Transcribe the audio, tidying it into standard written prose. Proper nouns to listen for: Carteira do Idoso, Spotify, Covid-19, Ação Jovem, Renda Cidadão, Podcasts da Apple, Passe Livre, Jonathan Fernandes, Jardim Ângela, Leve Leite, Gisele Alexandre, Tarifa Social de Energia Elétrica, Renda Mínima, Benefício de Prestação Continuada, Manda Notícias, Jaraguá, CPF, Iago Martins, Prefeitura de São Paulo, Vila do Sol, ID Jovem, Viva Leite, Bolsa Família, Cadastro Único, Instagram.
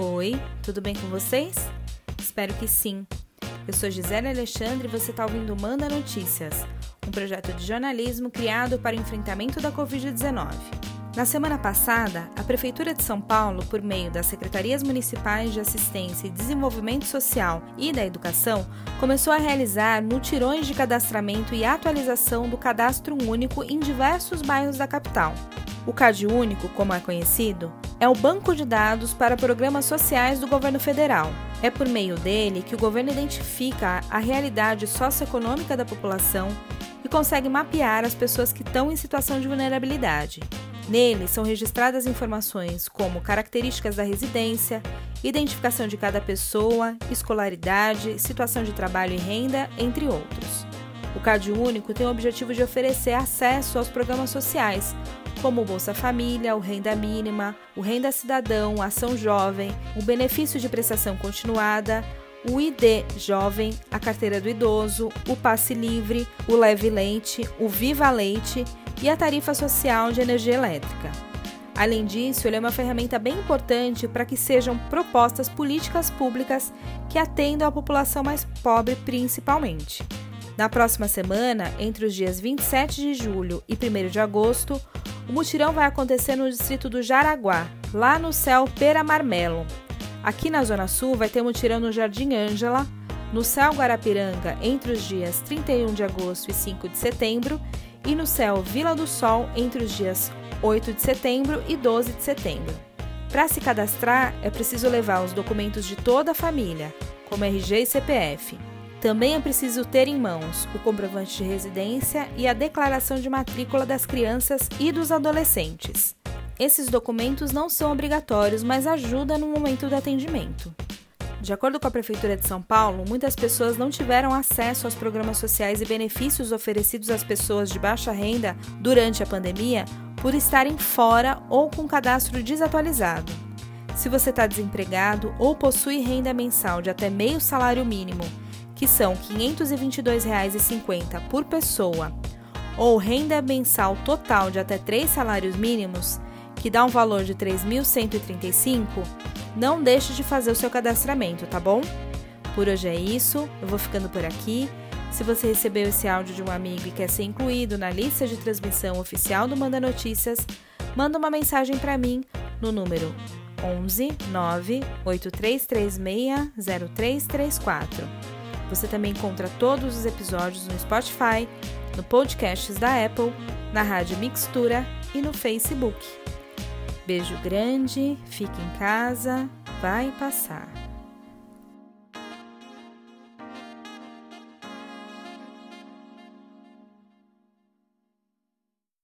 Oi, tudo bem com vocês? Espero que sim. Eu sou Gisele Alexandre e você está ouvindo Manda Notícias, um projeto de jornalismo criado para o enfrentamento da Covid-19. Na semana passada, a Prefeitura de São Paulo, por meio das Secretarias Municipais de Assistência e Desenvolvimento Social e da Educação, começou a realizar mutirões de cadastramento e atualização do Cadastro Único em diversos bairros da capital. O CadÚnico, como é conhecido, é o banco de dados para programas sociais do governo federal. É por meio dele que o governo identifica a realidade socioeconômica da população e consegue mapear as pessoas que estão em situação de vulnerabilidade. Nele são registradas informações como características da residência, identificação de cada pessoa, escolaridade, situação de trabalho e renda, entre outros. O CadÚnico tem o objetivo de oferecer acesso aos programas sociais, como o Bolsa Família, o Renda Mínima, o Renda Cidadão, a Ação Jovem, o Benefício de Prestação Continuada, o ID Jovem, a Carteira do Idoso, o Passe Livre, o Leve Leite, o Viva Leite e a Tarifa Social de Energia Elétrica. Além disso, ele é uma ferramenta bem importante para que sejam propostas políticas públicas que atendam a população mais pobre principalmente. Na próxima semana, entre os dias 27 de julho e 1º de agosto, o mutirão vai acontecer no distrito do Jaraguá, lá no CEL Pera Marmelo. Aqui na Zona Sul vai ter mutirão no Jardim Ângela, no CEL Guarapiranga entre os dias 31 de agosto e 5 de setembro e no CEL Vila do Sol entre os dias 8 de setembro e 12 de setembro. Para se cadastrar, é preciso levar os documentos de toda a família, como RG e CPF. Também é preciso ter em mãos o comprovante de residência e a declaração de matrícula das crianças e dos adolescentes. Esses documentos não são obrigatórios, mas ajudam no momento do atendimento. De acordo com a Prefeitura de São Paulo, muitas pessoas não tiveram acesso aos programas sociais e benefícios oferecidos às pessoas de baixa renda durante a pandemia por estarem fora ou com cadastro desatualizado. Se você está desempregado ou possui renda mensal de até meio salário mínimo, que são R$ 522,50 por pessoa, ou renda mensal total de até 3 salários mínimos, que dá um valor de R$ 3.135, não deixe de fazer o seu cadastramento, tá bom? Por hoje é isso, eu vou ficando por aqui. Se você recebeu esse áudio de um amigo e quer ser incluído na lista de transmissão oficial do Manda Notícias, manda uma mensagem para mim no número 11 98336 0334. Você também encontra todos os episódios no Spotify, no Podcasts da Apple, na Rádio Mixtura e no Facebook. Beijo grande, fique em casa, vai passar.